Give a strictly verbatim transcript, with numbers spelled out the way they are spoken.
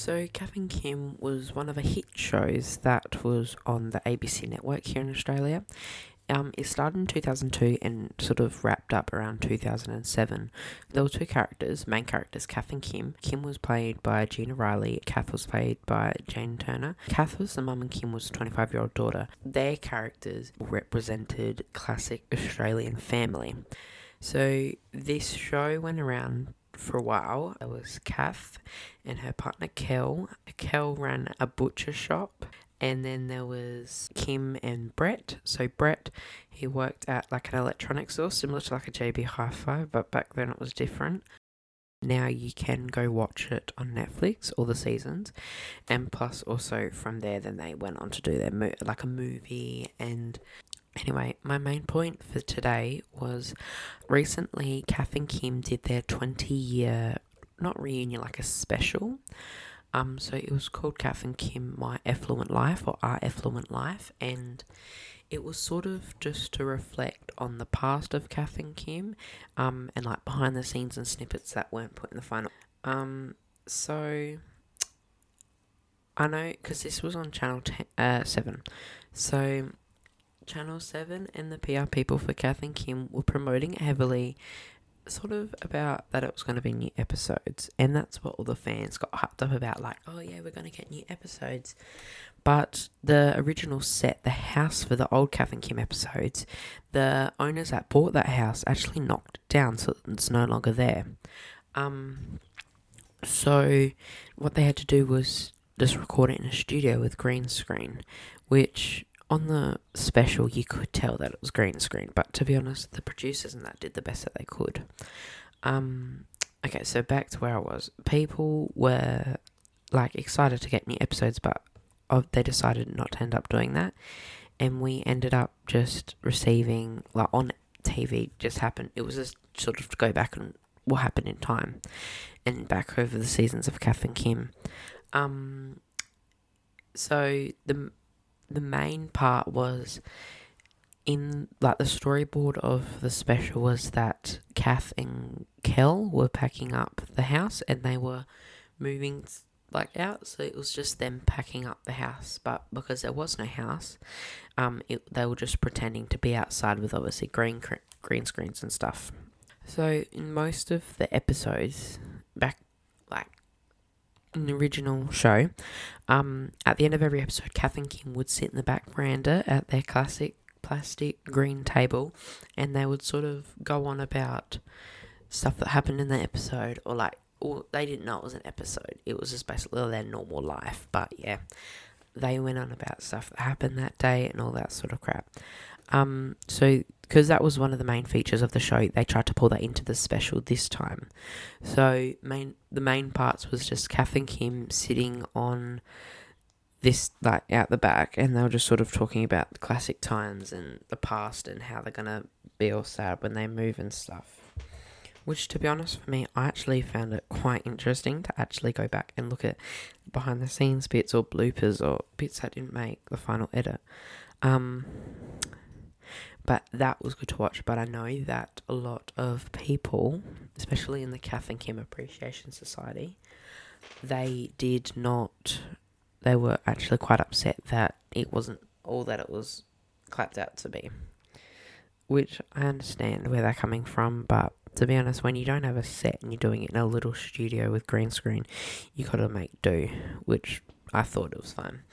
So, Kath and Kim was one of the hit shows that was on the A B C network here in Australia. Um, it started in two thousand two and sort of wrapped up around two thousand seven. There were two characters, main characters, Kath and Kim. Kim was played by Gina Riley. Kath was played by Jane Turner. Kath was the mum and Kim was the twenty-five-year-old daughter. Their characters represented classic Australian family. So, this show went around for a while. There was Kath and her partner Kel. Kel ran a butcher shop, and then there was Kim and Brett. So Brett, he worked at like an electronics store, similar to like a J B Hi-Fi, but back then it was different. Now you can go watch it on Netflix, all the seasons, and plus also from there then they went on to do their mo- like a movie and... Anyway, my main point for today was recently Kath and Kim did their twenty-year, not reunion, like a special. Um, so it was called Kath and Kim, My Affluent Life or Our Affluent Life. And it was sort of just to reflect on the past of Kath and Kim um, and like behind the scenes and snippets that weren't put in the final. Um, so... I know, because this was on Channel ten, uh, seven. So... Channel seven and the P R people for Kath and Kim were promoting it heavily, sort of about that it was going to be new episodes, and that's what all the fans got hyped up about, like, oh yeah, we're going to get new episodes. But the original set, the house for the old Kath and Kim episodes, the owners that bought that house actually knocked it down, so it's no longer there. Um, so what they had to do was just record it in a studio with green screen, which... On the special, you could tell that it was green screen, but to be honest, the producers and that did the best that they could. Um, okay, so back to where I was. People were, like, excited to get new episodes, but they decided not to end up doing that, and we ended up just receiving, like, on T V, just happened, it was just sort of to go back and what happened in time, and back over the seasons of Kath and Kim. Um, so, the... The main part was in, like, the storyboard of the special was that Kath and Kel were packing up the house and they were moving, like, out. So it was just them packing up the house. But because there was no house, um, it, they were just pretending to be outside with, obviously, green green screens and stuff. So in most of the episodes, back, like, in the original show, um, at the end of every episode, Kath and Kim would sit in the back veranda at their classic plastic green table, and they would sort of go on about stuff that happened in the episode, or like, or they didn't know it was an episode. It was just basically their normal life. But yeah, they went on about stuff that happened that day and all that sort of crap. Um, so because that was one of the main features of the show, they tried to pull that into the special this time. So main the main parts was just Kath and Kim sitting on this, like, out the back, and they were just sort of talking about the classic times and the past and how they're gonna be all sad when they move and stuff. Which, to be honest, for me, I actually found it quite interesting to actually go back and look at behind the scenes bits or bloopers or bits that didn't make the final edit. Um... But that was good to watch. But I know that a lot of people, especially in the Kath and Kim Appreciation Society, they did not, they were actually quite upset that it wasn't all that it was clapped out to be. Which I understand where they're coming from, but to be honest, when you don't have a set and you're doing it in a little studio with green screen, you gotta make do, which I thought it was fine.